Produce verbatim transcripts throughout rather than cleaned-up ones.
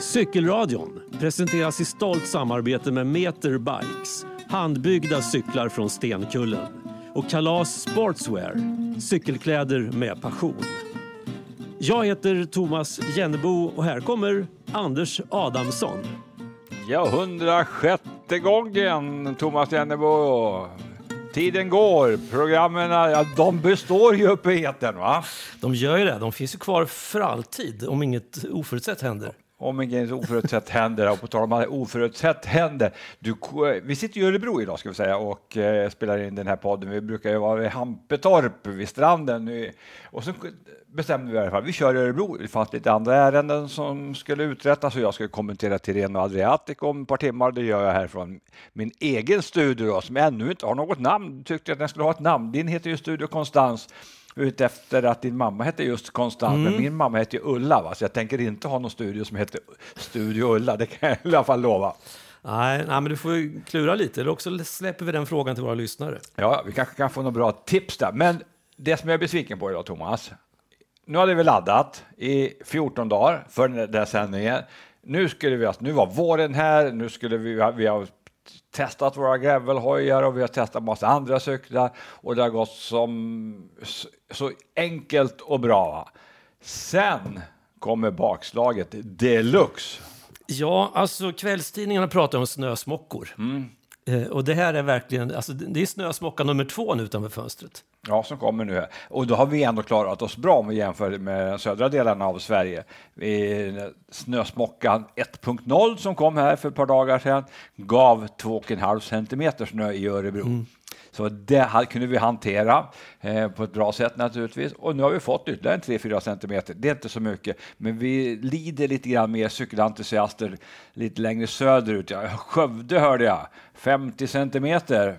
Cykelradion presenteras i stolt samarbete med Meterbikes, handbyggda cyklar från Stenkullen, och Kalas Sportswear, cykelkläder med passion. Jag heter Thomas Jennebo och här kommer Anders Adamsson. Ja, hundrasjätte gången Thomas Jennebo. Tiden går, programmen, ja, de består ju uppe i eten, va? De gör ju det, de finns ju kvar för alltid om inget oförutsett händer. Om inget oförutsett händer, och på tal om att oförutsett händer. Du, vi sitter i Örebro idag ska vi säga och eh, spelar in den här podden. Vi brukar ju vara i Hampetorp vid stranden och så bestämde vi i alla fall. Vi kör i Örebro, det fanns lite andra ärenden som skulle uträttas och jag skulle kommentera Tirreno-Adriatico om ett par timmar. Det gör jag här från min egen studio då, som ännu inte har något namn. Tyckte att den skulle ha ett namn, din heter ju Studio Konstans. Utefter att din mamma hette just Konstans, mm. men min mamma hette ju Ulla, va? Så jag tänker inte ha någon studio som heter Studio Ulla, det kan jag i alla fall lova. Nej, nej men du får klura lite, eller också släpper vi den frågan till våra lyssnare. Ja, vi kanske kan få några bra tips där, men det som jag är besviken på idag, Thomas, nu hade vi laddat i fjorton dagar för den där sändningen, nu skulle vi, alltså, nu var våren här, nu skulle vi, vi har testat våra gravelhojar och vi har testat massa andra cyklar och det har gått som så enkelt och bra. Sen kommer bakslaget deluxe. Ja, alltså kvällstidningarna pratar om snösmockor. Mm. Eh, och det här är verkligen, alltså det är snösmocka nummer två nu utanför fönstret. Ja, som kommer nu här. Och då har vi ändå klarat oss bra om vi jämför med södra delarna av Sverige. Snösmockan ett punkt noll som kom här för ett par dagar sedan gav två komma fem centimeter snö i Örebro. Mm. Så det kunde vi hantera eh, på ett bra sätt naturligtvis. Och nu har vi fått ytterligare tre till fyra centimeter. Det är inte så mycket. Men vi lider lite grann med cykelentusiaster lite längre söderut. Ja, Skövde hörde jag. femtio centimeter.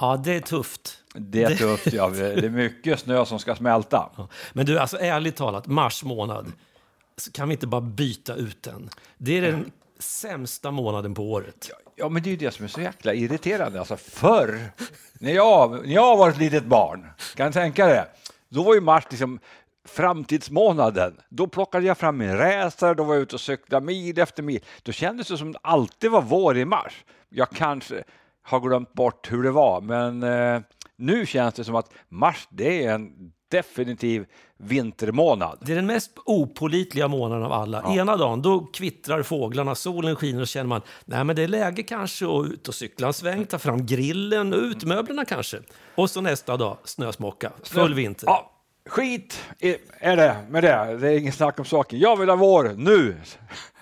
Ja, det är tufft. Det är tufft, ja. Det är mycket snö som ska smälta. Ja. Men du, alltså ärligt talat, mars månad, kan vi inte bara byta ut den? Det är den sämsta månaden på året. Ja, ja men det är ju det som är så jäkla irriterande. Alltså förr, när jag, när jag var ett litet barn, kan jag tänka det, då var ju mars liksom framtidsmånaden. Då plockade jag fram min racer, då var jag ute och cyklade mil efter mil. Då kändes det som att det alltid var vår i mars. Jag kanske har glömt bort hur det var, men eh, nu känns det som att mars, det är en definitiv vintermånad. Det är den mest opålitliga månaden av alla. Ja. Ena dagen, då kvittrar fåglarna, solen skiner och känner man, nej men det är läge kanske att ut och cykla en sväng, ta fram grillen och ut möblerna kanske. Och så nästa dag, snösmocka, full vinter. Ja, skit är det med det. Det är ingen snack om saken. Jag vill ha vår nu.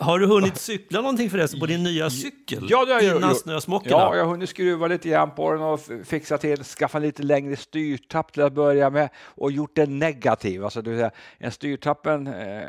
Har du hunnit cykla någonting förresten på din nya cykel? Ja, det har jag innan snösmockorna. Ja, jag har hunnit skruva lite grann på den och fixa till, skaffa lite längre styrtapp till att börja med och gjort det negativt. Alltså det vill säga, en styrtappen eh,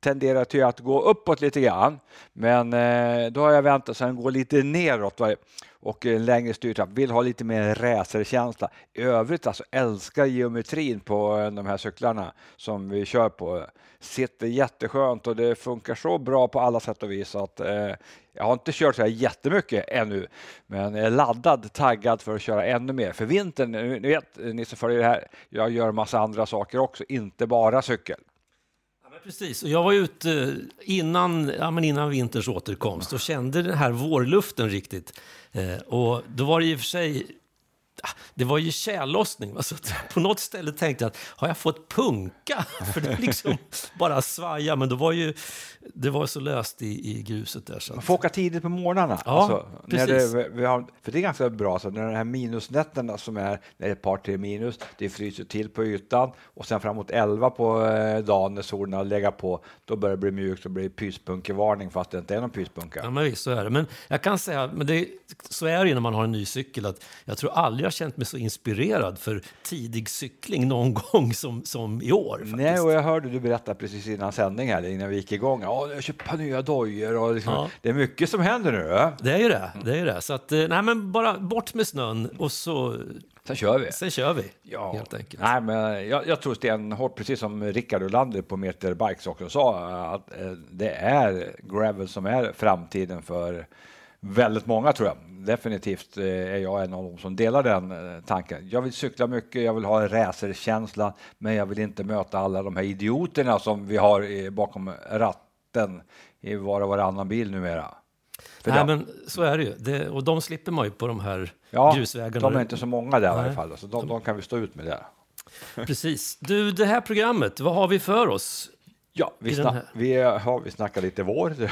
tenderar till att gå uppåt lite grann. Men eh, då har jag väntat så den går lite neråt. Va? Och längre styrtapp, vill ha lite mer racerkänsla. I övrigt alltså älskar geometrin på de här cyklarna som vi kör på. Sitter jätteskönt och det funkar så bra på alla sätt och vis att eh, jag har inte kört så här jättemycket ännu. Men jag är laddad, taggad för att köra ännu mer. För vintern, ni vet, ni som följer det här, jag gör massa andra saker också, inte bara cykel. Precis, och jag var ute innan, ja, men innan vinters återkomst och kände den här vårluften riktigt. Eh, och då var det ju för sig, det var ju tjällossning. Va? Så på något ställe tänkte jag att har jag fått punka? För det liksom bara svaja, men då var ju, det var så löst i, i gruset där. Så att man får åka tidigt på morgnarna. Ja, alltså, när det, vi har, för det är ganska bra, så när de här minusnätterna som är, när det är ett par tre minus, det fryser till på ytan och sen framåt elva på eh, dagen när solen lägger på, då börjar det bli mjukt och blir pyspunkevarning fast det inte är någon pyspunka. Ja, men visst, så är det. Men jag kan säga, men det, så är det ju när man har en ny cykel, att jag tror aldrig jag har känt mig så inspirerad för tidig cykling någon gång som, som i år. Faktiskt. Nej, och jag hörde du berätta precis innan sändning här, innan vi gick igång. Ja, jag köper nya dojor och liksom, ja. Det är mycket som händer nu. Äh? Det är ju det, det är ju det. Så att, nej men bara bort med snön och så... Sen kör vi. Sen kör vi, ja. Helt enkelt. Nej, men jag, jag tror stenhårt, precis som Rickard Olander på Meterbikes också sa, att det är gravel som är framtiden för... Väldigt många tror jag. Definitivt är jag en av dem som delar den tanken. Jag vill cykla mycket, jag vill ha racerkänsla, men jag vill inte möta alla de här idioterna som vi har bakom ratten sikten i var och varannan bil numera. För nej, men så är det ju. Det, och de slipper man ju på de här ja, grusvägarna. De är inte så många där nej. I alla fall. Så de, de kan vi stå ut med där. Precis. Du, det här programmet, vad har vi för oss? Ja, vi, sna- vi, ja, vi snackar lite vår. Ja.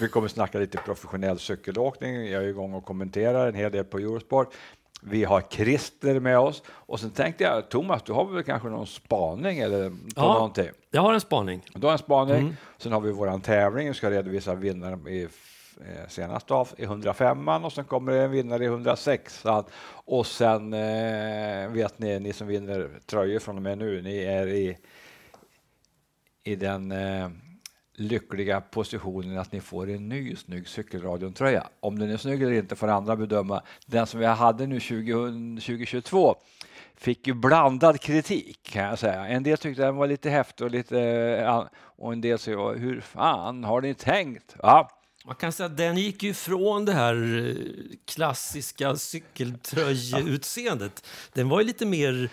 Vi kommer snacka lite professionell cykelåkning. Jag är igång och kommenterar en hel del på Eurosport. Vi har Christer med oss. Och sen tänkte jag, Thomas, du har väl kanske någon spaning eller på ja, någonting? Jag har en spaning. Du har en spaning. Mm. Sen har vi våran tävling. Vi ska redovisa vinnare i senast av i hundrafemman och sen kommer det en vinnare i hundrasex. Och sen eh, vet ni, ni som vinner tröjor från och med nu, ni är i i den eh, lyckliga positionen att ni får en ny snygg cykelradiontröja. Om den är snygg eller inte får andra bedöma. Den som vi hade nu tjugo tjugotvå fick ju blandad kritik, kan jag säga. En del tyckte den var lite häftig och lite och en del säger hur fan har ni tänkt? Ja. Man kan säga att den gick ju från det här klassiska cykeltröjutseendet. Den var ju lite mer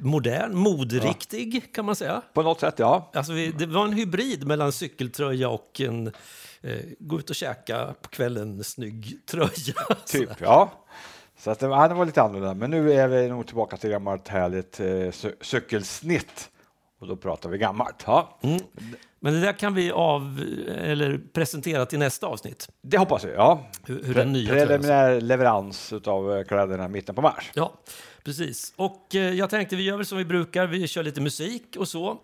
modern, moderiktig ja. Kan man säga. På något sätt, ja. Alltså, det var en hybrid mellan cykeltröja och en eh, gå ut och käka på kvällen snygg tröja. Typ, ja. Så att det, ja, det var lite annorlunda. Men nu är vi nog tillbaka till gammalt härligt eh, cy- cykelsnitt. Och då pratar vi gammalt, ja. Mm. Men det där kan vi av, eller presentera till nästa avsnitt. Det hoppas vi, ja. Hur, hur Pre- den nya preliminär leverans av kläderna mitten på mars. Ja, precis. Och jag tänkte vi gör väl som vi brukar. Vi kör lite musik och så.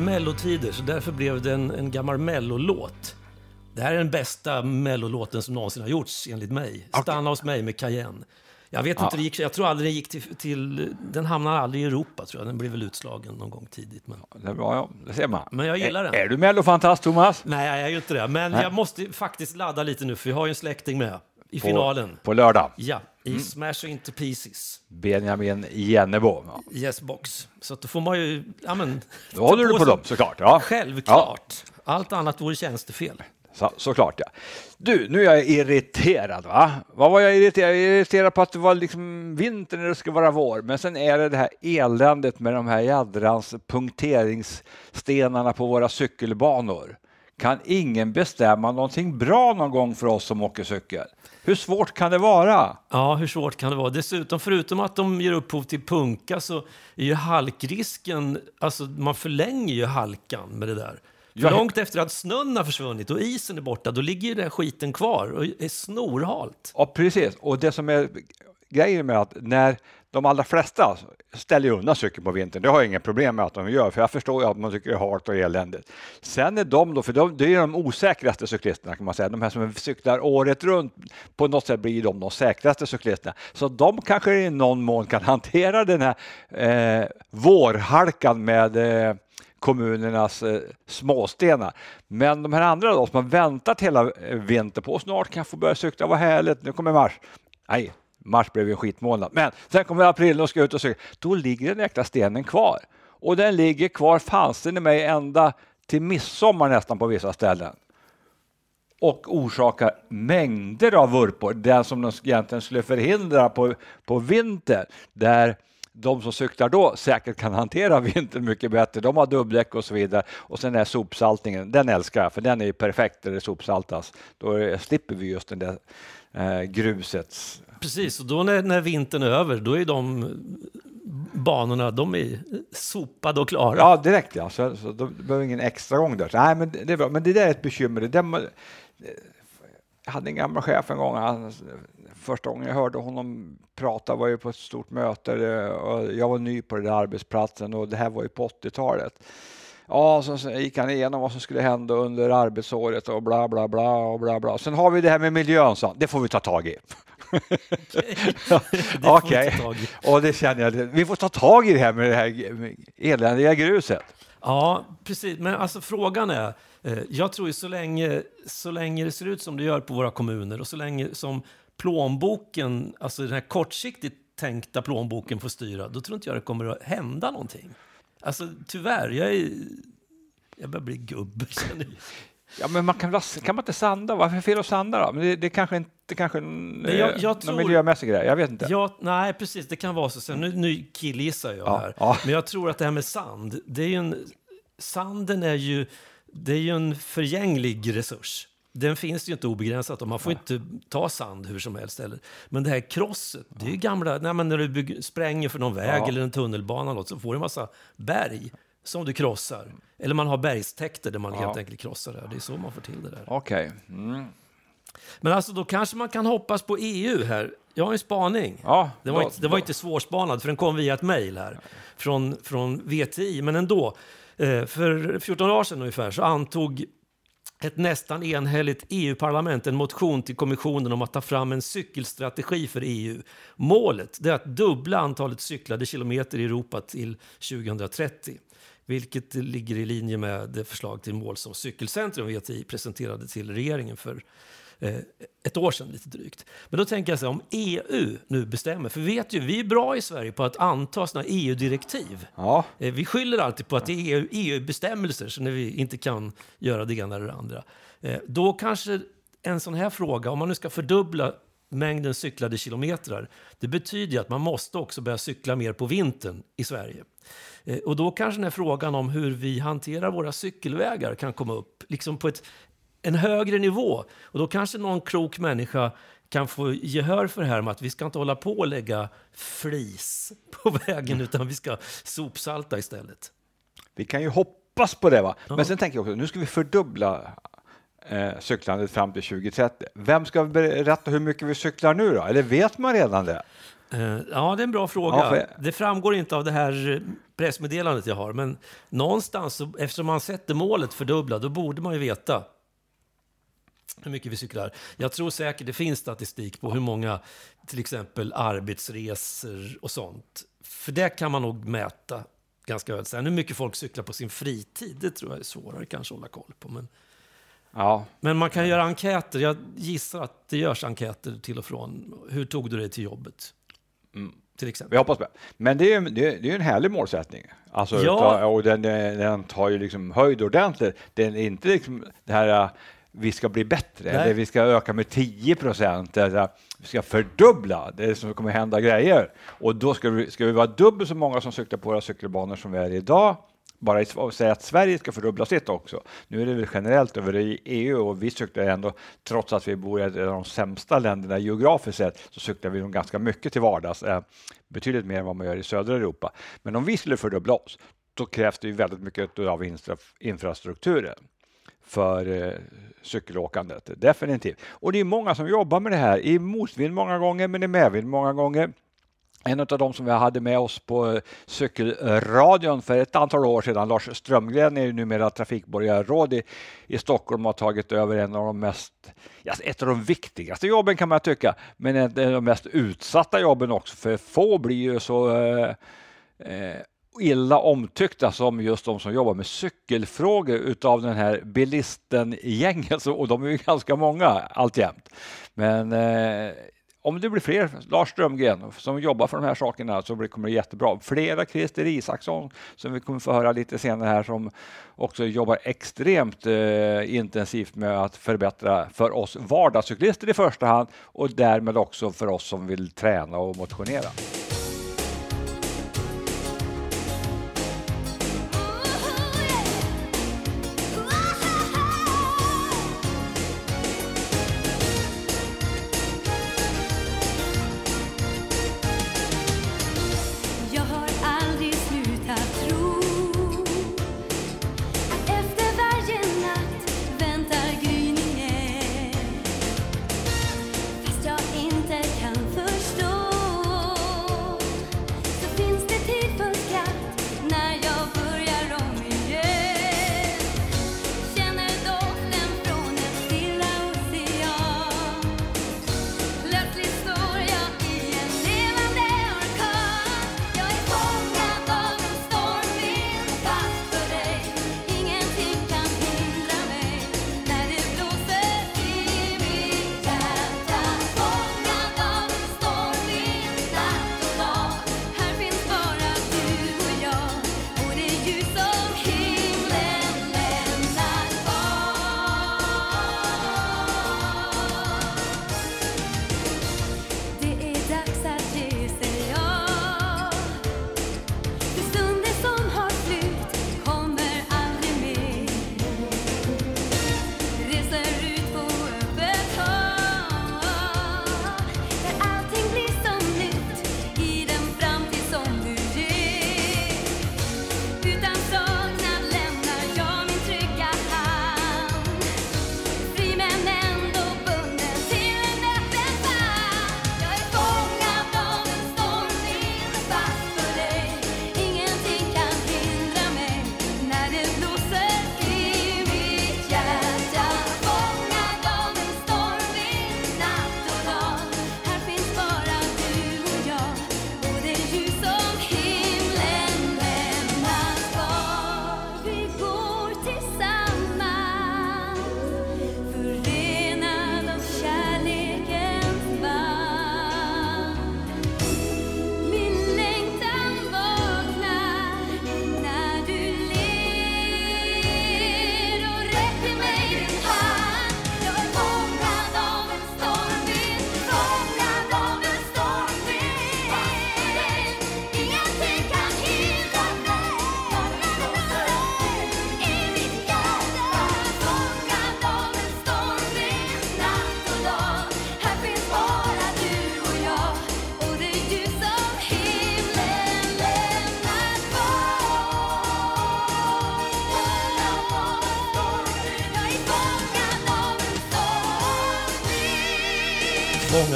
Mellotider, så därför blev det en, en gammal mellolåt. Det här är den bästa mellolåten som någonsin har gjorts enligt mig. Okay. Stanna hos mig med Cayenne. Jag vet ja. inte, det gick, jag tror aldrig det gick till, till... Den hamnade aldrig i Europa, tror jag. Den blev väl utslagen någon gång tidigt. Men, ja, det är bra, ja. Det ser man. Men jag gillar är, den. Är du mellofantast, Thomas? Nej, jag är ju inte det. Men Nej. jag måste faktiskt ladda lite nu, för vi har ju en släkting med. i på, finalen. På lördag. Ja, i mm. Smash Into Pieces. Benjamin Jennebom. Ja. Yes, box. Så då får man ju... Ja, men, då håller du på, på dem, såklart. Ja. Självklart. Ja. Allt annat vore tjänstefel. Så, såklart, ja. Du, nu är jag irriterad, va? Vad var jag irriterad? Jag är irriterad på att det var liksom vinter när det ska vara vår. Men sen är det det här eländet med de här jädrans punkteringsstenarna på våra cykelbanor. Kan ingen bestämma någonting bra någon gång för oss som åker cykel? Hur svårt kan det vara? Ja, hur svårt kan det vara? Dessutom, förutom att de ger upphov till punka, så är ju halkrisken... Alltså, man förlänger ju halkan med det där. För långt efter att snön har försvunnit och isen är borta, då ligger ju den skiten kvar och är snorhalt. Ja, precis. Och det som är grejen med att när de allra flesta ställer undan cykeln på vintern, det har jag inga problem med att de gör, för jag förstår ju att man tycker det är hårt och eländigt. Sen är de då, för de, det är de osäkraste cyklisterna kan man säga, de här som cyklar året runt, på något sätt blir de de säkraste cyklisterna. Så de kanske i någon mån kan hantera den här eh, vårhalkan med... Eh, kommunernas eh, småstenar. Men de här andra då, som har väntat hela vinter på, snart kan jag få börja cykla, vad härligt, nu kommer mars. Nej, mars blev ju en skitmånad. Men sen kommer april och ska ut och cykla. Då ligger den äkta stenen kvar. Och den ligger kvar, fanns den i mig ända till midsommar nästan på vissa ställen. Och orsakar mängder av vurpor. Den som de egentligen skulle förhindra på, på vinter, där... De som cyklar då säkert kan hantera vintern mycket bättre. De har dubbdäck och så vidare. Och sen är sopsaltningen, den älskar jag, för den är ju perfekt när det sopsaltas. Då slipper vi just den där eh, gruset. Precis, och då när, när vintern är över, då är de banorna, de är sopade och klara. Ja, direkt ja. Så, så då behöver ingen extra gång där. Så, nej, men det är bra. Men det där är ett bekymmer. Det där, jag hade en gammal chef en gång, han... Första gången jag hörde honom prata var ju på ett stort möte. Och jag var ny på den där arbetsplatsen och det här var ju på åttiotalet. Ja, så gick han igenom vad som skulle hända under arbetsåret och bla bla bla och bla bla. Sen har vi det här med miljön, så det får vi ta tag i. Okej, okay. Och det känner jag. Vi får ta tag i det här med det här eländiga gruset. Ja, precis. Men alltså frågan är, eh, jag tror ju så länge, så länge det ser ut som det gör på våra kommuner och så länge som plånboken, alltså den här kortsiktigt tänkta plånboken får styra, då tror inte jag det kommer att hända någonting. Alltså tyvärr, jag är jag börjar bli gubb. Ja, men man kan, kan man inte sanda? Varför är fel att sanda då? Men det, det kanske inte kanske nej, jag, jag tror, miljömässig grej, jag vet inte. Jag, nej, precis, det kan vara så. Sen, nu, nu killgissar jag ja, här. Ja. Men jag tror att det här med sand, det är ju en, sanden är ju, det är ju en förgänglig resurs. Den finns ju inte obegränsat och man får ja. inte ta sand hur som helst. Eller. Men det här krosset, ja. det är ju gamla... Nej, men när du bygger, spränger för någon väg ja. eller en tunnelbana eller något, så får du en massa berg som du krossar. Eller man har bergstäkter där man ja. helt enkelt krossar det. Det är så man får till det där. Okej. Okay. Mm. Men alltså då kanske man kan hoppas på E U här. Jag har en spaning. Ja, det var, då, inte, det var inte svårspanad för den kom via ett mejl här från, från V T I. Men ändå, för fjorton år sedan ungefär så antog... ett nästan enhälligt E U-parlament en motion till kommissionen om att ta fram en cykelstrategi för E U. Målet är att dubbla antalet cyklade kilometer i Europa till tjugotrettio, vilket ligger i linje med det förslag till mål som Cykelcentrum V T I presenterade till regeringen för eh, ett år sedan lite drygt. Men då tänker jag så här, om E U nu bestämmer, för vet ju, vi är bra i Sverige på att anta såna E U-direktiv. Ja. Eh, vi skyller alltid på att det är E U, E U-bestämmelser så när vi inte kan göra det ena eller det andra. Eh, då kanske en sån här fråga, om man nu ska fördubbla mängden cyklade kilometrar, det betyder ju att man måste också börja cykla mer på vintern i Sverige. Eh, och då kanske den här frågan om hur vi hanterar våra cykelvägar kan komma upp liksom på ett en högre nivå. Och då kanske någon klok människa kan få gehör för det här med att vi ska inte hålla på och lägga flis på vägen utan vi ska sopsalta istället. Vi kan ju hoppas på det va? Ja. Men sen tänker jag också, nu ska vi fördubbla eh, cyklandet fram till tjugotrettio. Vem ska berätta hur mycket vi cyklar nu då? Eller vet man redan det? Eh, ja, det är en bra fråga. Ja, för... Det framgår inte av det här pressmeddelandet jag har. Men någonstans, eftersom man sätter målet fördubbla, då borde man ju veta hur mycket vi cyklar. Jag tror säkert det finns statistik på hur många till exempel arbetsresor och sånt. För det kan man nog mäta ganska väl. Sen hur mycket folk cyklar på sin fritid, det tror jag är svårare kanske att hålla koll på. Men Ja. Men man kan göra enkäter. Jag gissar att det görs enkäter till och från. Hur tog du dig till jobbet? Mm. Till exempel. Vi hoppas på. Men det är ju det är, det är en härlig målsättning. Alltså, ja. Och den, den tar ju liksom höjd ordentligt. Den är inte liksom det här... vi ska bli bättre, nej, eller vi ska öka med tio procent, eller vi ska fördubbla, det är som kommer hända grejer. Och då ska vi, ska vi vara dubbelt så många som cyklar på våra cykelbanor som vi är idag, bara i, och säga att Sverige ska fördubbla sitt också. Nu är det väl generellt över i E U, och vi cyklar ändå, trots att vi bor i de sämsta länderna geografiskt sett, så cyklar vi dem ganska mycket till vardags, eh, betydligt mer än vad man gör i södra Europa. Men om vi skulle fördubbla oss, då krävs det ju väldigt mycket av infrastrukturen för eh, cykelåkandet, definitivt. Och det är många som jobbar med det här, i motvind många gånger, men i medvind många gånger. En av dem som vi hade med oss på cykelradion för ett antal år sedan, Lars Strömglén, är ju numera trafikborgarråd i, i Stockholm och har tagit över en av de mest, ett av de viktigaste jobben kan man tycka, men en av de mest utsatta jobben också, för få blir ju så eh, eh, illa omtyckta som just de som jobbar med cykelfrågor utav den här bilisten-gänget, och de är ju ganska många alltjämt. Men eh, om det blir fler Lars Strömgren som jobbar för de här sakerna, så blir, kommer det jättebra. Flera Christer Isaksson som vi kommer få höra lite senare här, som också jobbar extremt eh, intensivt med att förbättra för oss vardagscyklister i första hand, och därmed också för oss som vill träna och motionera.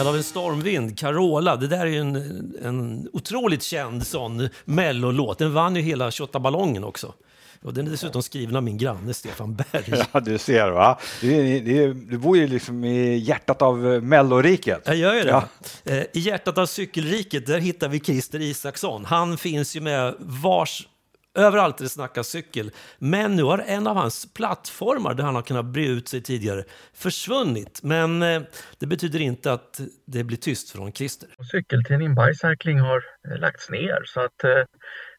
Av en stormvind, Carola. Det där är ju en, en otroligt känd sån mellolåt. Den vann ju hela tjugoåtta ballongen också. Och den är dessutom skriven av min granne Stefan Berg. Ja, du ser va? Du, du, du bor ju liksom i hjärtat av melloriket. Jag gör ju det. Ja. I hjärtat av cykelriket, där hittar vi Christer Isaksson. Han finns ju med vars Överallt det snackas cykel. Men nu har en av hans plattformar där han har kunnat bre ut sig tidigare försvunnit. Men eh, det betyder inte att det blir tyst från Christer. Cykeltidningen Bicycling har eh, lagts ner så att eh,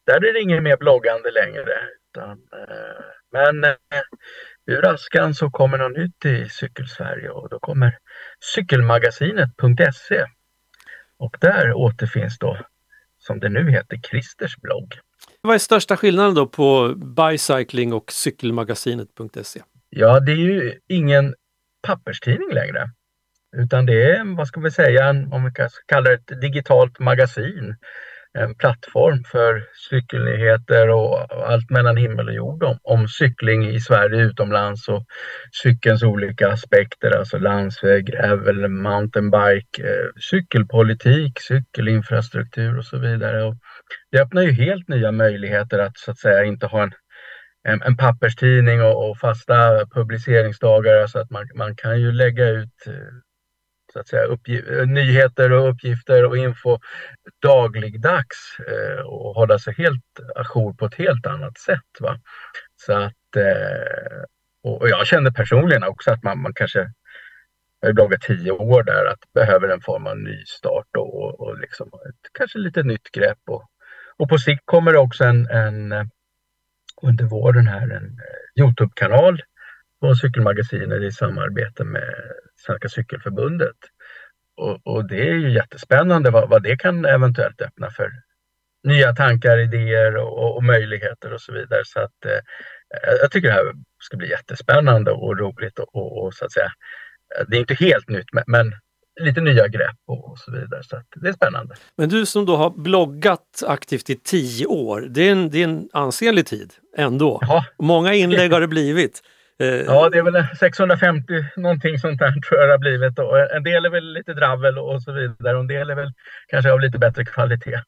där är det ingen mer bloggande längre. Utan, eh, men eh, ur askan så kommer något nytt i Cykelsverige och då kommer cykelmagasinet punkt se. Och där återfinns då, som det nu heter, Christers blogg. Vad är största skillnaden då på Bicycling och cykelmagasinet punkt se? Ja, det är ju ingen papperstidning längre. Utan det är, vad ska vi säga, en, om vi kan kalla det ett digitalt magasin. En plattform för cykelnyheter och allt mellan himmel och jord om, om cykling i Sverige, utomlands och cykelns olika aspekter, alltså landsväg, gravel, mountainbike, cykelpolitik, cykelinfrastruktur och så vidare. Och det öppnar ju helt nya möjligheter att så att säga inte ha en, en, en papperstidning och, och fasta publiceringsdagar, så att man, man kan ju lägga ut så att säga, uppgiv- nyheter och uppgifter och info dagligdags eh, och hålla sig helt ajour på ett helt annat sätt. Va? Så att, eh, och, och jag kände personligen också att man, man kanske, jag har bloggat tio år där, att behöver en form av nystart och, och, och liksom ett, kanske lite nytt grepp. Och, och på sikt kommer det också en, en under våren här en YouTube-kanal på Cykelmagasinet i samarbete med Svenska Cykelförbundet. Och, och det är ju jättespännande vad, vad det kan eventuellt öppna för nya tankar, idéer och, och möjligheter och så vidare. Så att eh, jag tycker det här ska bli jättespännande och roligt och, och, och så att säga, det är inte helt nytt men, men lite nya grepp och, och så vidare. Så att det är spännande. Men du som då har bloggat aktivt i tio år, det är en, det är en ansenlig tid ändå. Ja. Många inlägg har det blivit. Ja, det är väl sexhundrafemtio någonting sånt där tror jag det har blivit. Och en del är väl lite dravel och så vidare. Och en del är väl kanske av lite bättre kvalitet.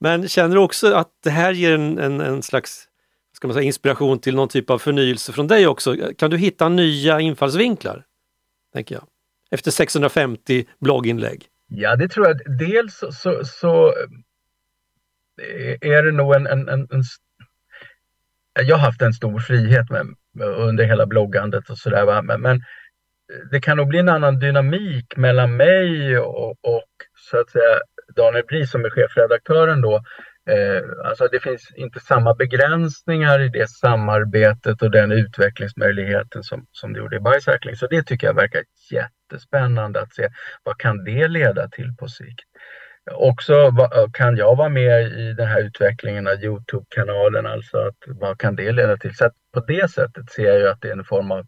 Men känner du också att det här ger en, en, en slags, ska man säga, inspiration till någon typ av förnyelse från dig också? Kan du hitta nya infallsvinklar, tänker jag, efter sexhundrafemtio blogginlägg? Ja, det tror jag. Dels så, så, så är det nog en, en, en, en... Jag har haft en stor frihet med under hela bloggandet och sådär, men, men det kan nog bli en annan dynamik mellan mig och, och så att säga Daniel Bris som är chefredaktören då. Eh, alltså det finns inte samma begränsningar i det samarbetet och den utvecklingsmöjligheten som, som det gjorde i Bicycling. Så det tycker jag verkar jättespännande att se. Vad kan det leda till på sikt? Också kan jag vara med i den här utvecklingen av YouTube-kanalen, alltså att, vad kan det leda till? Så att på det sättet ser jag ju att det är en form av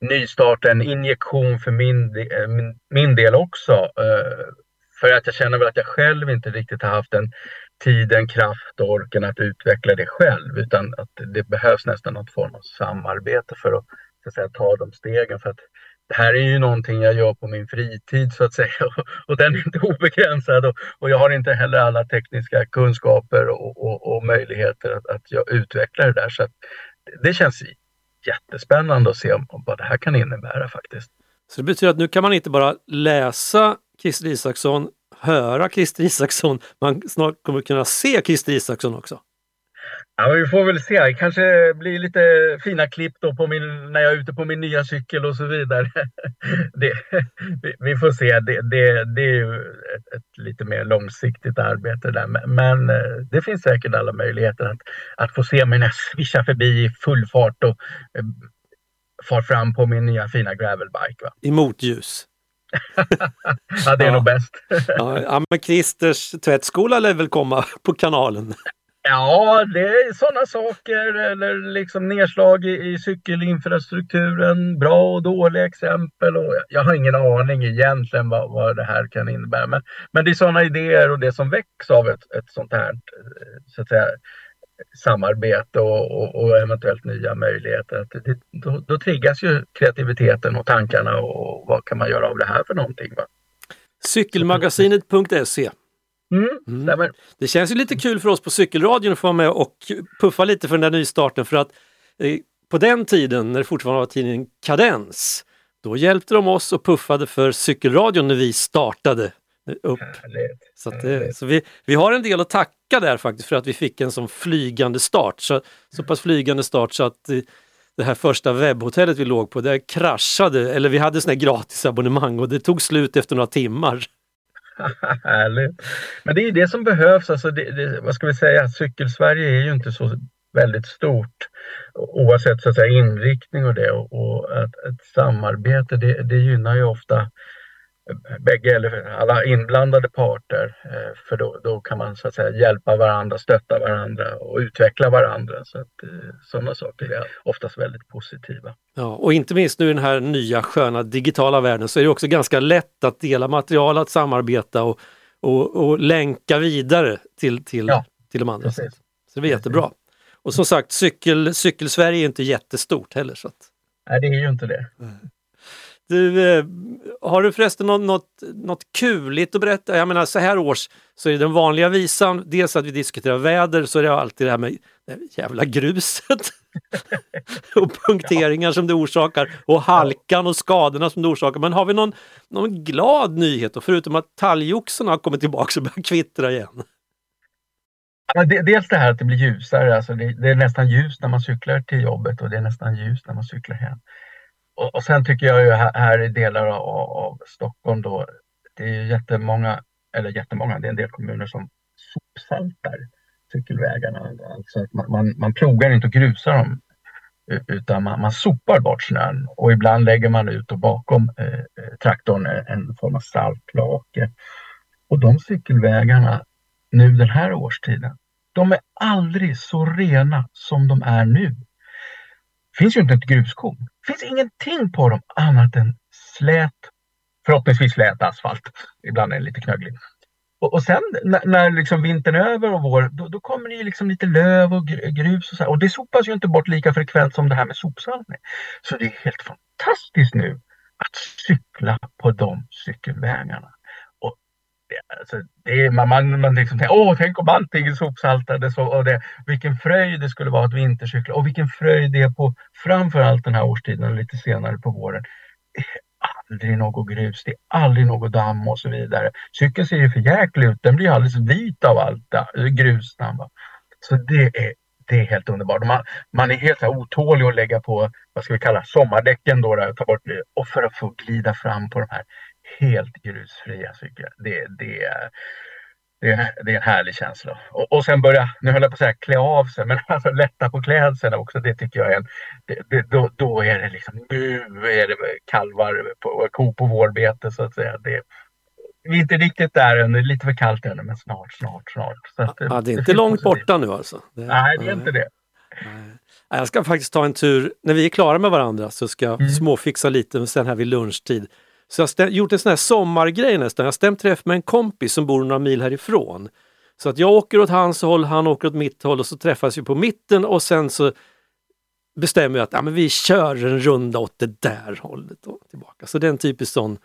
nystart, en injektion för min, min, min del också. För att jag känner väl att jag själv inte riktigt har haft den tiden, kraft och orken att utveckla det själv, utan att det behövs nästan någon form av samarbete för att, så att säga, ta de stegen, för att det här är ju någonting jag gör på min fritid så att säga, och, och den är inte obegränsad och, och jag har inte heller alla tekniska kunskaper och, och, och möjligheter att, att jag utvecklar det där. Så att det känns jättespännande att se om, om vad det här kan innebära faktiskt. Så det betyder att nu kan man inte bara läsa Christer Isaksson, höra Christer Isaksson, man snart kommer kunna se Christer Isaksson också. Ja, vi får väl se. Det kanske blir lite fina klipp då på min, när jag är ute på min nya cykel och så vidare. Det, vi får se. Det, det, det är ju ett, ett lite mer långsiktigt arbete där. Men det finns säkert alla möjligheter att, att få se mig när jag swishar förbi i full fart och far fram på min nya fina gravelbike. Va? I motljus. Ja, det är ja. nog bäst. Ja, men Christers tvättskola lär väl komma på kanalen. Ja, det är sådana saker, eller liksom nedslag i, i cykelinfrastrukturen, bra och dåliga exempel. Och jag, jag har ingen aning egentligen vad, vad det här kan innebära. Men, men det är sådana idéer och det som väcks av ett, ett sånt här, så att säga, samarbete och, och, och eventuellt nya möjligheter. Det, då, då triggas ju kreativiteten och tankarna och, och vad kan man göra av det här för någonting. Va? cykelmagasinet punkt se. Mm. Mm. Det känns ju lite kul för oss på Cykelradion att få vara med och puffa lite för den där nystarten, för att eh, på den tiden när det fortfarande var tidningen Kadens, då hjälpte de oss och puffade för Cykelradion när vi startade upp. Härligt. Så, att det, så vi, vi har en del att tacka där faktiskt för att vi fick en sån flygande start. Så, så pass flygande start så att det här första webbhotellet vi låg på, där kraschade, eller vi hade sån här gratis abonnemang och det tog slut efter några timmar. Härligt. Men det är det som behövs. Alltså det, det, vad ska vi säga? Cykelsverige är ju inte så väldigt stort oavsett så att säga, inriktning och det. Och, och att, ett samarbete, det, det gynnar ju ofta bägge eller alla inblandade parter. För då, då kan man så att säga hjälpa varandra, stötta varandra och utveckla varandra. Så att sådana saker är oftast väldigt positiva. Ja, och inte minst nu i den här nya sköna digitala världen så är det också ganska lätt att dela material, att samarbeta och, och, och länka vidare till, till, ja, till de andra. Precis. Så det är jättebra. Och som sagt, cykel, Cykelsverige är inte jättestort heller. Så att... Nej, det är ju inte det. Mm. Du, eh, har du förresten något, något, något kuligt att berätta? Jag menar, så här års så är den vanliga visan, dels att vi diskuterar väder, så är det alltid det här med det jävla gruset och punkteringar som det orsakar och halkan och skadorna som det orsakar. Men har vi någon, någon glad nyhet då, förutom att talgoxen har kommit tillbaka och börjar kvittra igen? Ja, dels det här att det blir ljusare, alltså det, det är nästan ljus när man cyklar till jobbet och det är nästan ljus när man cyklar hem. Och, och sen tycker jag ju här, här i delar av, av Stockholm då, det är ju jättemånga, eller jättemånga, det är en del kommuner som sopsaltar cykelvägarna. Alltså att man, man, man plogar inte och grusar dem, utan man, man sopar bort snön och ibland lägger man ut och bakom eh, traktorn en form av saltlake. Och de cykelvägarna nu den här årstiden, de är aldrig så rena som de är nu. Finns ju inte ett gruskorn. Finns ingenting på dem annat än slät, förhoppningsvis slät asfalt. Ibland är det lite knögglig. Och, och sen när, när liksom vintern är över och vår, då, då kommer det ju liksom lite löv och grus och så här. Och det sopas ju inte bort lika frekvent som det här med sopsaltning. Så det är helt fantastiskt nu att cykla på de cykelvägarna. Det, alltså, det, man man, man liksom tänker, åh, tänk om allting sopsaltades och, och det, vilken fröjd det skulle vara att vintercykla och vilken fröjd det är på framförallt den här årstiden och lite senare på våren. Det är aldrig något grus, det är aldrig något damm och så vidare. Cykeln ser ju för jäkligt ut, den blir alldeles vit av allt grusdamm. Så det är, det är helt underbart. Man, man är helt här otålig att lägga på, vad ska vi kalla, sommardäcken då, där, ta bort, och för att få glida fram på de här helt grusfria cyklar. Det, det, det, det är en härlig känsla. Och, och sen börja, nu höll jag på att säga klä av sig, men alltså lätta på klädseln också, det tycker jag är en, det, det, då, då är det liksom, nu är det kalvar på, ko på vårbete så att säga. Det, vi är inte riktigt där ännu, lite för kallt ännu, men snart, snart, snart. Så att, ja, det är inte det långt borta nu alltså. Det, nej, det är inte det. Nej. Jag ska faktiskt ta en tur, när vi är klara med varandra så ska jag mm. småfixa lite, men sen här vid lunchtid. Så jag har stäm- gjort en sån här sommargrej nästan. Jag har stämt träff med en kompis som bor några mil härifrån. Så att jag åker åt hans håll, han åker åt mitt håll och så träffas vi på mitten och sen så bestämmer jag att ja, men vi kör en runda åt det där hållet och tillbaka. Så det är en typisk sån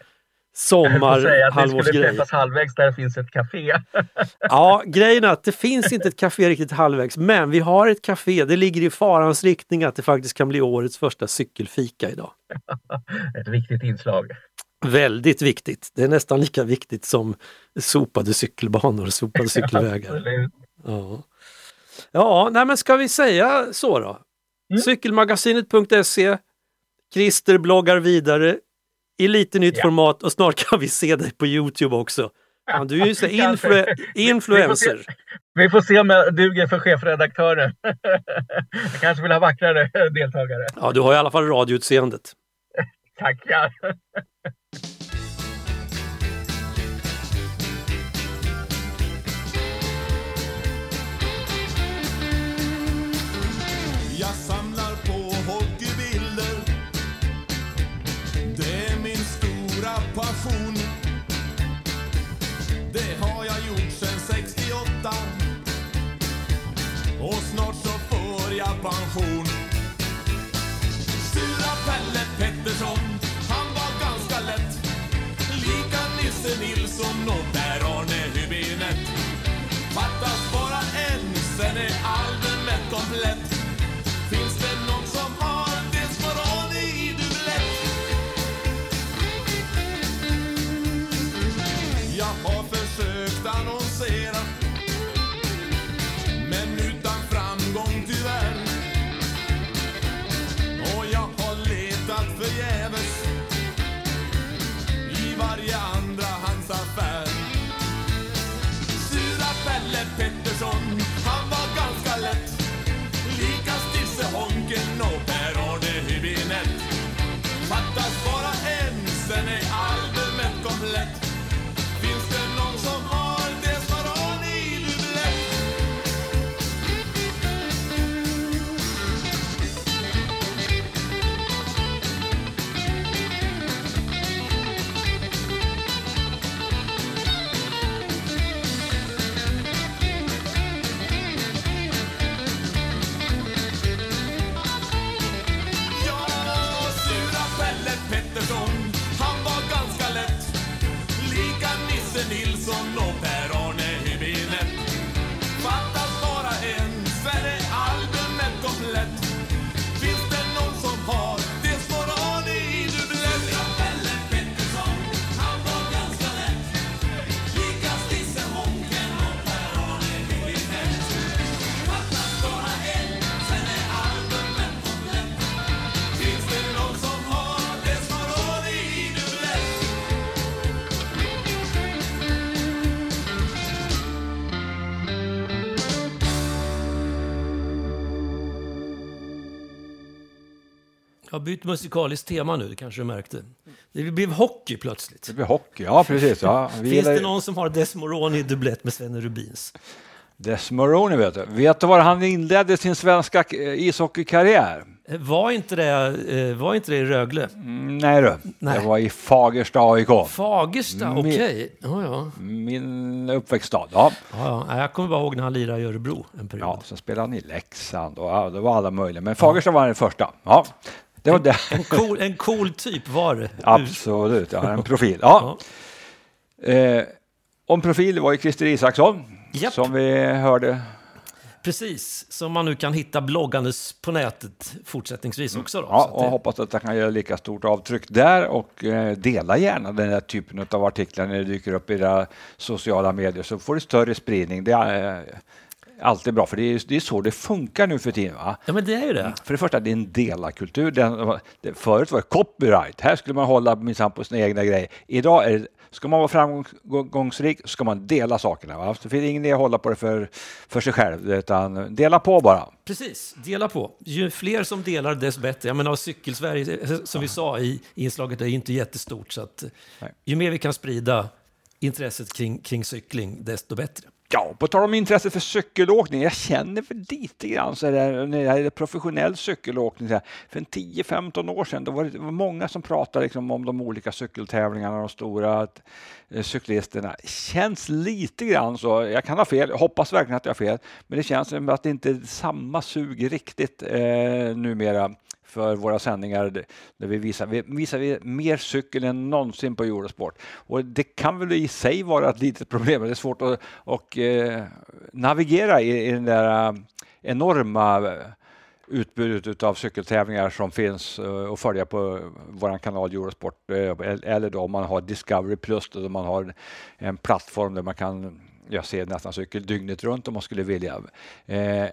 sommar, halvårsgrej. Det träffas halvvägs där det finns ett café. Ja, grejen är att det finns inte ett café riktigt halvvägs, men vi har ett café. Det ligger i farans riktning att det faktiskt kan bli årets första cykelfika idag. Ett viktigt inslag. Väldigt viktigt. Det är nästan lika viktigt som sopade cykelbanor och sopade cykelvägar. Ja, ja, nej, men ska vi säga så då? Mm. Cykelmagasinet punkt se, Christer bloggar vidare i lite nytt ja. format och snart kan vi se dig på YouTube också. Man, du är ju så influ- influencer. Vi får, vi får se om jag duger för chefredaktören. Jag kanske vill ha vackrare deltagare. Ja, du har i alla fall radioutseendet. Tackar. Jag samlar på hockeybilder. Det är min stora passion. Det har jag gjort sedan sextioåtta. Och snart så får jag pension. Sura Pelle Pettersson, han var ganska lätt. Lika Nisse Nilsson och Per-Arne Hübinett. Fattas bara en, sen är albumet komplett. Finns det någon som har Desmoroni i dublett? Jag har bytt musikaliskt tema nu, kanske du märkte. Det blev hockey plötsligt. Det blev hockey, ja precis. Ja. Vi Finns gillar... det någon som har Desmoroni i dublett med Sven Rubins? Desmoroni, vet du. Vet du var han inledde sin svenska ishockeykarriär? Var inte det, var inte det i Rögle? Mm, nej då. Nej. Det var i Fagersta A I K. Fagersta, okej. Okay. Oh, ja. Min uppväxtstad, ja. Oh, ja. Jag kommer bara ihåg när han lirade i Örebro en period. Ja, så spelade han i Leksand och ja, det var alla möjliga. Men Fagersta ja. var den första, ja. Det var en, det. En, cool, en cool typ var det. Absolut, ja, en profil. Ja. Ja. Eh, om profil var ju Christer Isaksson, yep. som vi hörde. Precis, som man nu kan hitta bloggandes på nätet fortsättningsvis också. Då, ja, så att det... och hoppas att det kan göra lika stort avtryck där, och eh, dela gärna den här typen av artiklar när det dyker upp i era sociala medier, så får det större spridning. Det är... Eh, alltid bra, för det är, det är så det funkar nu för tiden, va? Ja, men det är ju det. För det första, det är en delarkultur. Den, det, förut var det copyright. Här skulle man hålla minsann på sina egna grejer. Idag är det, ska man vara framgångsrik, ska man dela sakerna, va? Det finns ingen idé att hålla på det för, för sig själv, utan dela på bara. Precis, dela på. Ju fler som delar, desto bättre. Jag menar, Cykelsverige, som vi sa i inslaget, är inte jättestort. Så att, ju mer vi kan sprida intresset kring, kring cykling, desto bättre. Ja, på tal om intresse för cykelåkning. Jag känner för lite grann så här, när jag är professionell cykelåkning. Så här, för en tio femton år sedan då var det många som pratade liksom om de olika cykeltävlingarna, de stora eh, cyklisterna. Känns lite grann så, jag kan ha fel, jag hoppas verkligen att jag har fel. Men det känns som att det inte är samma sug riktigt eh, numera för våra sändningar, där vi visar, vi visar vi mer cykel än någonsin på Eurosport. Och det kan väl i sig vara ett litet problem. Det är svårt att och, eh, navigera i, i den där enorma utbudet av cykeltävlingar som finns och följa på vår kanal Eurosport. Eller då om man har Discovery Plus, då man har en plattform där man kan jag ser nästan cykel dygnet runt om man skulle vilja. Eh,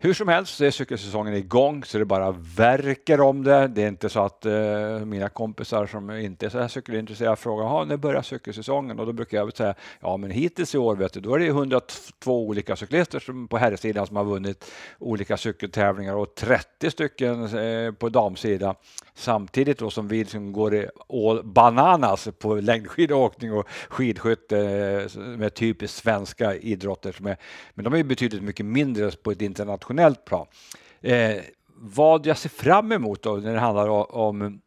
Hur som helst så är cykelsäsongen igång, så det bara verkar om det. Det är inte så att eh, mina kompisar som inte är så här cykelintresserade frågar när börjar cykelsäsongen? Och då brukar jag säga, ja men hittills i år vet du, då är det hundratvå olika cyklister som, på herrsidan som har vunnit olika cykeltävlingar och trettio stycken eh, på damsidan. Samtidigt då som vi liksom går i all bananas på längdskidåkning och skidskytte eh, med typiskt svenska idrotter. Som är, men de är ju betydligt mycket mindre på ett internationellt plan. Eh, vad jag ser fram emot då när det handlar om,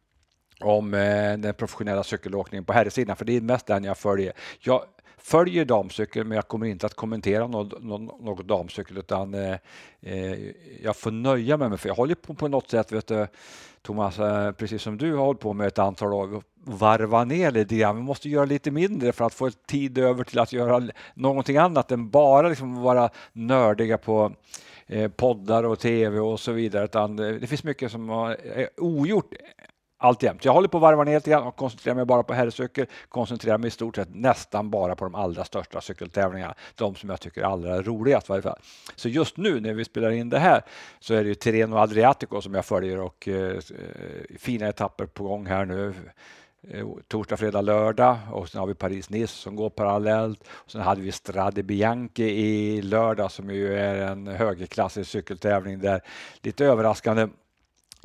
om eh, den professionella cykelåkningen på herrsidan, för det är mest den jag följer. Jag följer damcykel, men jag kommer inte att kommentera något, något, något damcykel, utan eh, eh, jag får nöja mig med, för jag håller på på något sätt, vet du, Thomas, eh, precis som du har hållit på med ett antal år, varva ner lite grann. Vi måste göra lite mindre för att få tid över till att göra någonting annat än bara liksom vara nördiga på poddar och tv och så vidare. Det finns mycket som är ogjort alltjämt. Jag håller på att varva ner lite grann och koncentrerar mig bara på herrcykel. Koncentrerar mig i stort sett nästan bara på de allra största cykeltävlingarna. De som jag tycker är allra roligast i varje fall. Så just nu när vi spelar in det här så är det ju Tirreno-Adriatico som jag följer, och eh, fina etapper på gång här nu. Torsdag, fredag, lördag, och sen har vi Paris-Nice som går parallellt, och sen hade vi Strade Bianche i lördag som ju är en högerklassig cykeltävling där lite överraskande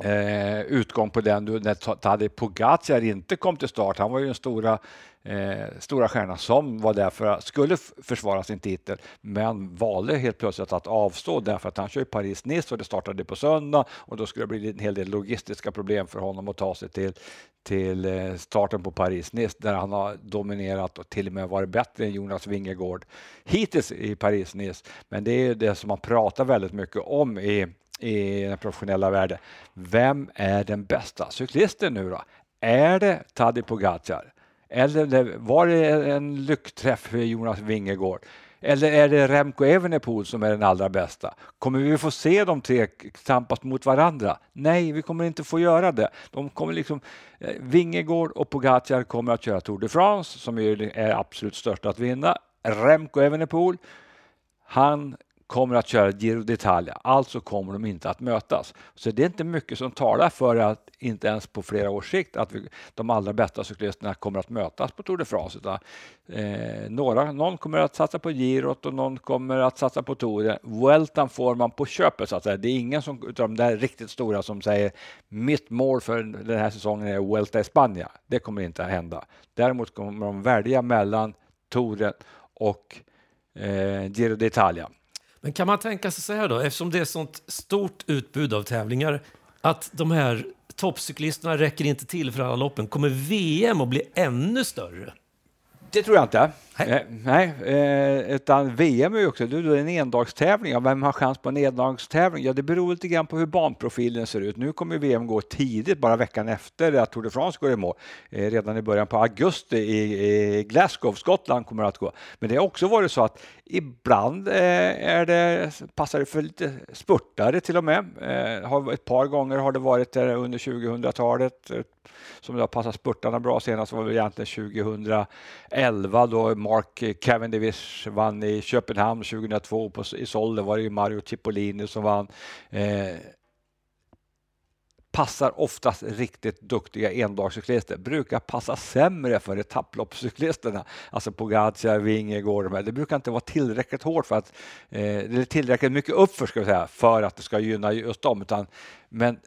eh, utgång på den när Tadej Pogačar inte kom till start. Han var ju den stora, eh, stora stjärna som var där för att skulle försvara sin titel, men valde helt plötsligt att avstå därför att han kör i Paris-Nice och det startade på söndag, och då skulle det bli en hel del logistiska problem för honom att ta sig till till starten på Paris-Nice där han har dominerat och till och med varit bättre än Jonas Vingegaard hittills i Paris-Nice. Men det är det som man pratar väldigt mycket om i, i den professionella världen. Vem är den bästa cyklisten nu då? Är det Tadej Pogačar? Eller var det en lyckträff för Jonas Vingegaard? Eller är det Remco Evenepoel som är den allra bästa? Kommer vi få se de tre tampas mot varandra? Nej, vi kommer inte få göra det. De kommer liksom, Vingegaard och Pogačar kommer att köra Tour de France som är absolut störst att vinna. Remco Evenepoel, han kommer att köra Giro d'Italia. Alltså kommer de inte att mötas. Så det är inte mycket som talar för att inte ens på flera års sikt att vi, de allra bästa cyklisterna kommer att mötas på Tour de France. Utan, eh, några, någon kommer att satsa på Girot och någon kommer att satsa på Touren. Vueltan får man på köpet så att säga. Det är ingen som, utav de där riktigt stora som säger mitt mål för den här säsongen är Vuelta i Spanien. Det kommer inte att hända. Däremot kommer de välja mellan Touren och eh, Giro d'Italia. Men kan man tänka sig så här då, eftersom det är sånt stort utbud av tävlingar att de här toppcyklisterna räcker inte till för alla loppen, kommer V M att bli ännu större? Det tror jag inte. Nej, eh, nej eh, utan V M är ju också det är en endagstävling. Ja, vem har chans på en endagstävling? Ja, det beror lite grann på hur banprofilen ser ut. Nu kommer V M gå tidigt, bara veckan efter att Tour de France går i mål. Eh, redan i början på augusti i, i Glasgow, Skottland kommer det att gå. Men det har också varit så att ibland eh, är det, passar det för lite spurtare till och med. Eh, har, ett par gånger har det varit där under tjugohundratalet eh, som det har passat spurtarna bra. Senast var det egentligen tjugohundraelva då Mark Cavendish vann i Köpenhamn, tjugohundratvå på, i Solde var det ju Mario Cipollini som vann. Eh, passar oftast riktigt duktiga endagscyklister. Brukar passa sämre för etapploppscyklisterna. Alltså Pogačar, Vingegaard och de här. Det brukar inte vara tillräckligt hårt för att eh, det är tillräckligt mycket uppför ska vi säga, för att det ska gynna just dem. Utan, men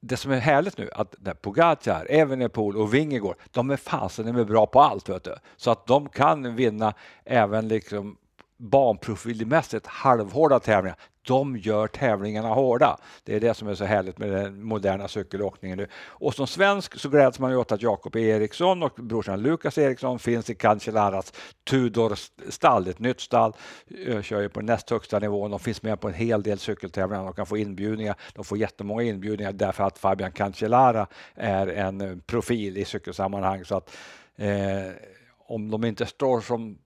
det som är härligt nu att när Pogačar, Evenepoel och Vingegaard, de är fasen är bra på allt vet du. Så att de kan vinna även liksom banprofilmässigt halvhårda tävlingar. De gör tävlingarna hårda. Det är det som är så härligt med den moderna cykelåkningen nu. Och som svensk så gläds man ju åt att Jakob Eriksson och brorsan Lukas Eriksson finns i Cancellaras Tudor-stall. Ett nytt stall. Jag kör ju på näst högsta nivån. De finns med på en hel del cykeltävlingar. De kan få inbjudningar. De får jättemånga inbjudningar därför att Fabian Cancellara är en profil i cykelsammanhang. Så att eh, om de inte står som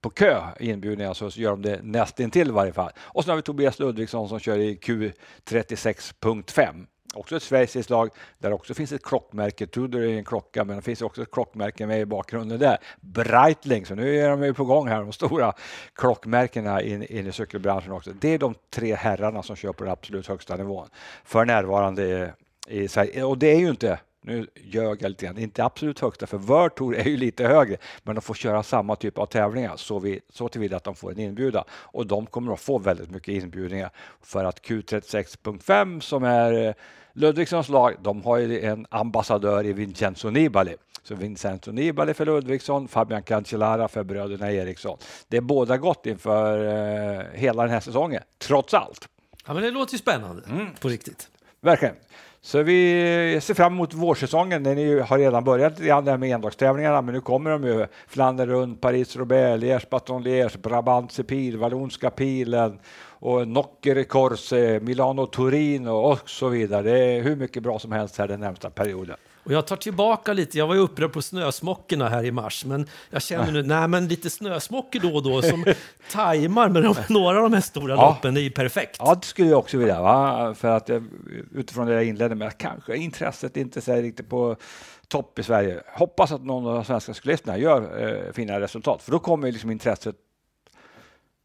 på kö inbjudningar så gör de det nästintill i varje fall. Och så har vi Tobias Ludvigsson som kör i Q trettiosex punkt fem. Också ett svenskt lag där också finns ett klockmärke. Tudor är en klocka men det finns också ett klockmärke med i bakgrunden där. Breitling, så nu är de ju på gång här de stora klockmärkena in, in i cykelbranschen också. Det är de tre herrarna som kör på den absolut högsta nivån för närvarande i Sverige. Och det är ju inte Nu gör jag lite grann. Inte absolut högsta för Vörtor är ju lite högre. Men de får köra samma typ av tävlingar så, vi, så tillvida att de får en inbjudan. Och de kommer att få väldigt mycket inbjudningar. För att Q trettiosex punkt fem som är Ludvigssons lag. De har ju en ambassadör i Vincenzo Nibali. Så Vincenzo Nibali för Ludvigsson. Fabian Cancellara för bröderna Eriksson. Det är båda gott inför eh, hela den här säsongen. Trots allt. Ja men det låter ju spännande. Mm. På riktigt. Verkligen. Så vi ser fram emot vårsäsongen. Den ju, har redan börjat där med endagstävlingarna, men nu kommer de ju Flandern runt, Paris-Roubaix, Liège-Bastogne-Liège, Brabant-Sepil, Vallonska Pilen och Nocere-Corse, Milano-Turin och så vidare. Det är hur mycket bra som helst här den närmsta perioden. Och jag tar tillbaka lite, jag var ju upprörd på snösmockorna här i mars, men jag känner nu, nej men lite snösmocker då och då som tajmar med de, några av de här stora ja. loppen, det är ju perfekt. Ja, det skulle jag också vilja, va? För att jag, utifrån det jag inledde med, kanske intresset inte så riktigt på topp i Sverige. Hoppas att någon av de svenska cyklisterna gör eh, fina resultat, för då kommer liksom intresset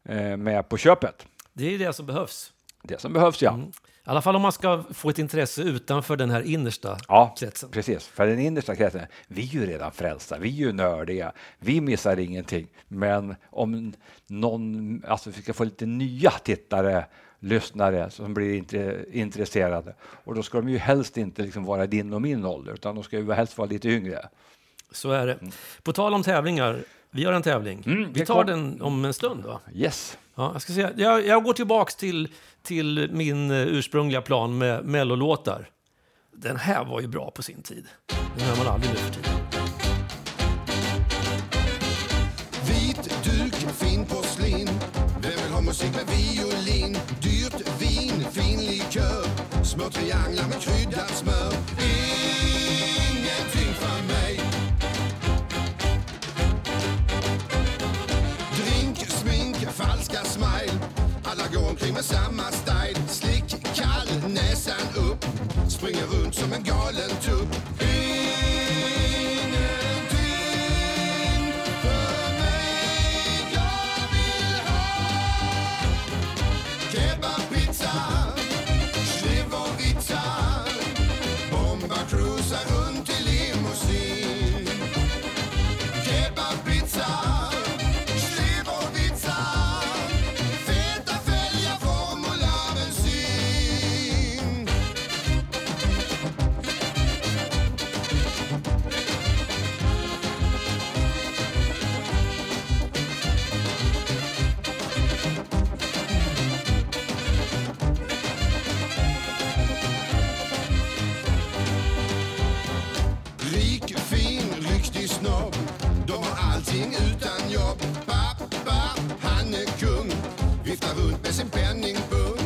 eh, med på köpet. Det är det som behövs. Det som behövs, ja. Mm. I alla fall om man ska få ett intresse utanför den här innersta ja, kretsen. Ja, precis. För den innersta kretsen, vi är ju redan frälsta, vi är ju nördiga, vi missar ingenting. Men om någon, alltså vi ska få lite nya tittare, lyssnare som blir inte intresserade. Och då ska de ju helst inte liksom vara din och min ålder, utan de ska ju helst vara lite yngre. Så är det. Mm. På tal om tävlingar, vi har en tävling. Mm, vi tar den om en stund då. Yes. Ja, jag, ska säga, jag, jag går tillbaka till, till min ursprungliga plan med mellolåtar. Den här var ju bra på sin tid. Den hör man aldrig nu för tiden. Vit duk, fin porslin. Vem vill ha musik med violin? Dyrt vin, fin likör. Små trianglar med kryddat smör. Ingenting för mig. Falska smile, alla går omkring med samma style. Slick, kall, näsan upp, springer runt som en galen tupp. Ingenting för mig, jag vill ha Rik, fin, riktig snobb. De har allting utan jobb. Pappa, han är kung. Viftar runt med sin penningbund.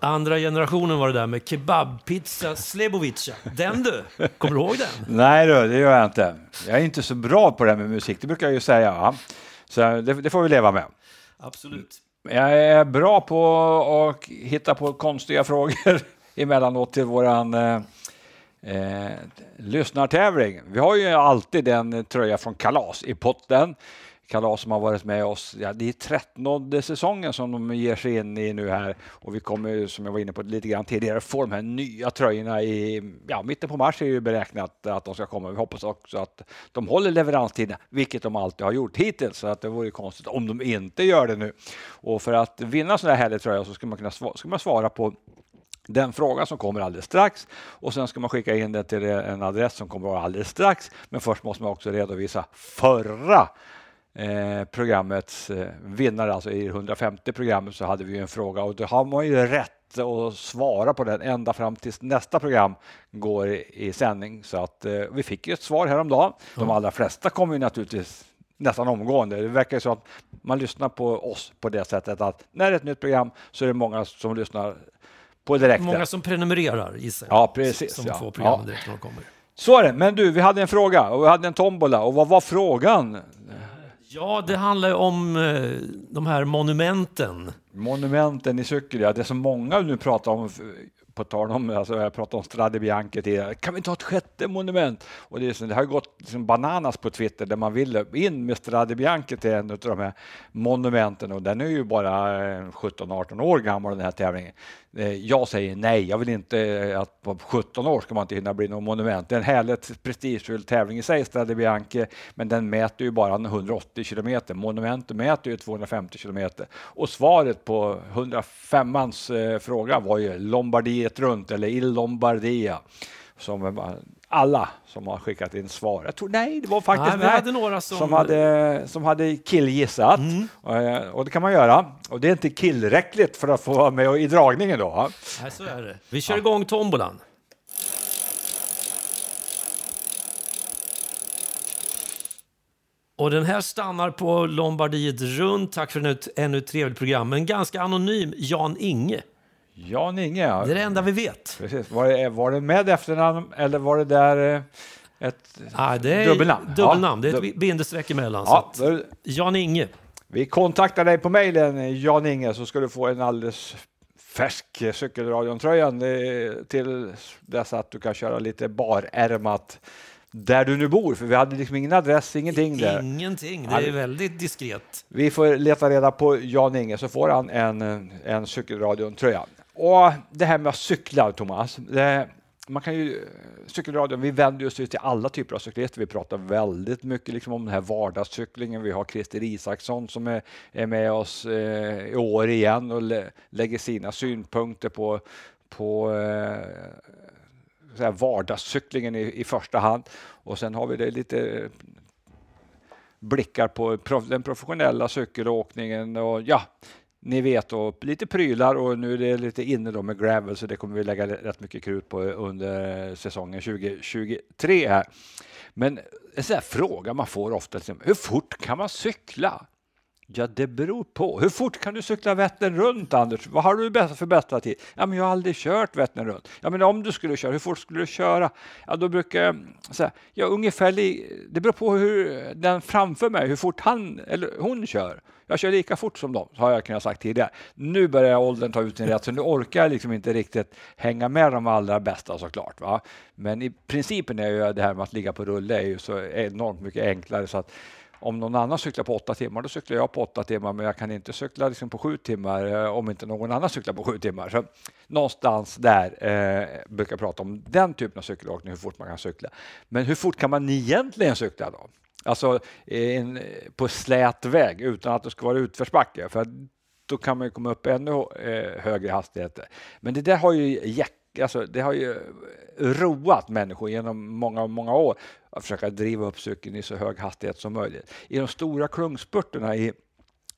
Andra generationen var det där med kebabpizza Slebovica. Den du, kommer du ihåg den? Nej då, det gör jag inte. Jag är inte så bra på det här med musik, det brukar jag ju säga. Ja. Så det, det får vi leva med. Absolut. Jag är bra på att hitta på konstiga frågor emellanåt till våran eh, eh, lyssnartävling. Vi har ju alltid en tröja från Kalas i potten. Kalas som har varit med oss, ja, det är trettonde säsongen som de ger sig in i nu här, och vi kommer, som jag var inne på lite grann tidigare, få de här nya tröjorna i ja, mitten på mars är ju beräknat att de ska komma. Vi hoppas också att de håller leveranstiden, vilket de alltid har gjort hittills, så att det vore konstigt om de inte gör det nu. Och för att vinna sådana här härliga tröjor så ska man kunna svara, ska man svara på den frågan som kommer alldeles strax, och sen ska man skicka in det till en adress som kommer alldeles strax, men först måste man också redovisa förra Eh, programmets eh, vinnare, alltså i hundrafemtio programmet så hade vi ju en fråga, och då har man ju rätt att svara på den ända fram tills nästa program går i, i sändning, så att eh, vi fick ju ett svar häromdagen. Mm. De allra flesta kommer ju naturligtvis nästan omgående. Det verkar ju så att man lyssnar på oss på det sättet att när det är ett nytt program så är det många som lyssnar på direkten. Många som prenumererar i sig. Ja, precis. Som ja. får program ja. direkt när de kommer. Så är det, men du, vi hade en fråga och vi hade en tombola, och vad var frågan? Ja, det handlar ju om de här monumenten. Monumenten i cykel, ja. Det är så många nu pratar om, på tal om, alltså jag pratar om Strade Bianche tidigare. Kan vi ta ett sjätte monument? Och det, är så, det har ju gått liksom bananas på Twitter där man ville in med Strade Bianche till en av de här monumenten. Och den är ju bara sjutton arton år gammal, den här tävlingen. Jag säger nej, jag vill inte att på sjutton år ska man inte hinna bli någon monument. Det är en härligt prestigefull tävling i sig, Strade Bianche, men den mäter ju bara hundraåttio kilometer. Monumentet mäter ju tvåhundrafemtio kilometer. Och svaret på hundrafemmans eh, fråga var ju Lombardiet runt, eller Il Lombardia, som alla som har skickat in svar. Jag tror, nej, det var faktiskt nej, hade några som... Som, hade, som hade killgissat. Mm. Och, och det kan man göra. Och det är inte killräckligt för att få vara med i dragningen då. Nej, så är det. Vi kör ja. igång tombolan. Och den här stannar på Lombardiet runt. Tack för en, ännu ett trevligt program. Men ganska anonym, Jan Inge. Jan Inge, ja. Det är det enda vi vet. Precis. Var det, var det med efternamn eller var det där ett ah, det är dubbelnamn? Dubbelnamn, ja, det är ett bindestreck emellan. Ja, så att, Jan Inge. Vi kontaktar dig på mejlen, Jan Inge, så ska du få en alldeles färsk cykelradiontröjan till dess att du kan köra lite barärmat där du nu bor, för vi hade liksom ingen adress, ingenting där. Ingenting, det är väldigt diskret. Vi får leta reda på Jan Inge så får han en, en cykelradiontröja. Och det här med att cykla, Thomas, det, man kan ju, cykelradion, vi vänder oss till alla typer av cyklister. Vi pratar väldigt mycket liksom om den här vardagscyklingen. Vi har Christer Isaksson som är, är med oss eh, i år igen och lä- lägger sina synpunkter på, på eh, så här vardagscyklingen i, i första hand. Och sen har vi det lite blickar på den professionella cykelåkningen. Och ja, ni vet, och lite prylar, och nu är det lite inne då med gravel, så det kommer vi lägga rätt mycket krut på under säsongen tjugohundratjugotre här. Men en sån här fråga man får ofta, liksom, hur fort kan man cykla? Ja, det beror på. Hur fort kan du cykla Vättern runt, Anders? Vad har du förbättrat i? Ja, men jag har aldrig kört Vättern runt. Ja, men om du skulle köra, hur fort skulle du köra? Ja, då brukar jag säga, ja, ungefär, li- det beror på hur den framför mig, hur fort han eller hon kör. Jag kör lika fort som dem, har jag kunnat sagt tidigare. Nu börjar åldern ta ut sin rätt, så nu orkar jag liksom inte riktigt hänga med de allra bästa, såklart. Va? Men i principen är ju det här med att ligga på rulle är ju så enormt mycket enklare, så att om någon annan cyklar på åtta timmar, då cyklar jag på åtta timmar. Men jag kan inte cykla liksom på sju timmar om inte någon annan cyklar på sju timmar. Så någonstans där eh, brukar jag prata om den typen av cykelåkning, hur fort man kan cykla. Men hur fort kan man egentligen cykla då? Alltså in, på slät väg utan att det ska vara utförsbacke. För då kan man ju komma upp ännu eh, högre hastigheter. Men det där har ju jäkla... Alltså, det har ju roat människor genom många, många år att försöka driva upp cykeln i så hög hastighet som möjligt. I de stora klungspurterna i,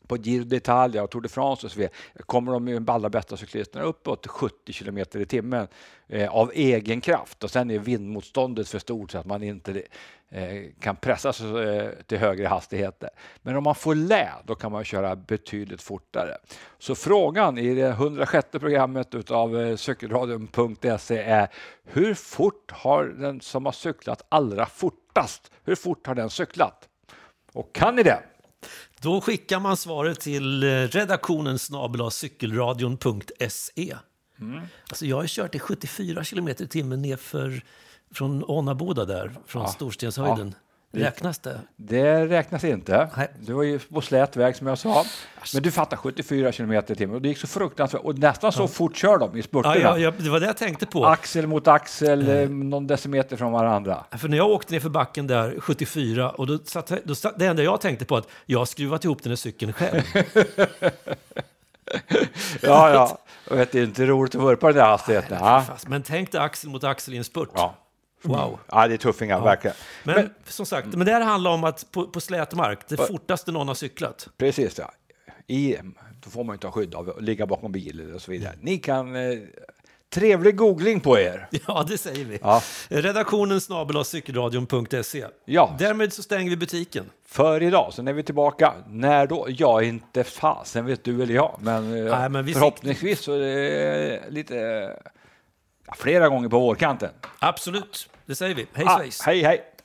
på Giro d'Italia och Tour de France och så vidare, kommer de ju allra bästa cyklisterna uppåt sjuttio kilometer i timmen eh, av egen kraft. Och sen är vindmotståndet för stort så att man inte eh, kan pressas eh, till högre hastigheter. Men om man får lä, då kan man köra betydligt fortare. Så frågan i det hundrasjätte programmet utav eh, cykelradion punkt se är: hur fort har den som har cyklat allra fortast? Hur fort har den cyklat? Och kan ni det? Då skickar man svaret till redaktionen snabel-a cykelradion punkt se. Mm. Alltså jag har kört i sjuttiofyra kilometer i timmen nerför från Ånaboda där, från ja. Storstenshöjden. Ja. Räknas det? Det räknas inte. Nej. Du var ju på slät väg som jag sa. Men du fattar, sjuttiofyra kilometer i timmen. Och det gick så fruktansvärt. Och nästan så ja. fort kör de i spurterna. Ja, ja, ja, det var det jag tänkte på. Axel mot axel, mm. någon decimeter från varandra. För när jag åkte ner för backen där, sjuttiofyra, och då satt, då satt, det enda jag tänkte på att jag har skruvat ihop den här cykeln själv. ja, ja. Och det är inte roligt att vurpa den där hastigheten. Ja. Men tänk dig axel mot axel i en spurt. Ja. Wow. Ja, det är tuffingar, ja. verkligen. Men, men som sagt, men det här handlar om att på, på slät mark, det och, fortaste någon har cyklat. Precis, ja. I, då får man ju ta skydd av att ligga bakom bilen och så vidare. Ni kan... Eh, trevlig googling på er. Ja, det säger vi. Ja. Redaktionen snabel-a cykelradion punkt se. Ja. Därmed så stänger vi butiken. För idag, sen är vi tillbaka. När då? Jag är inte fasen, vet du eller jag. Men, Nej, men vi förhoppningsvis så är det lite... Flera gånger på vårkanten. Absolut, det säger vi. Hej ah, svejs. Hej, hej.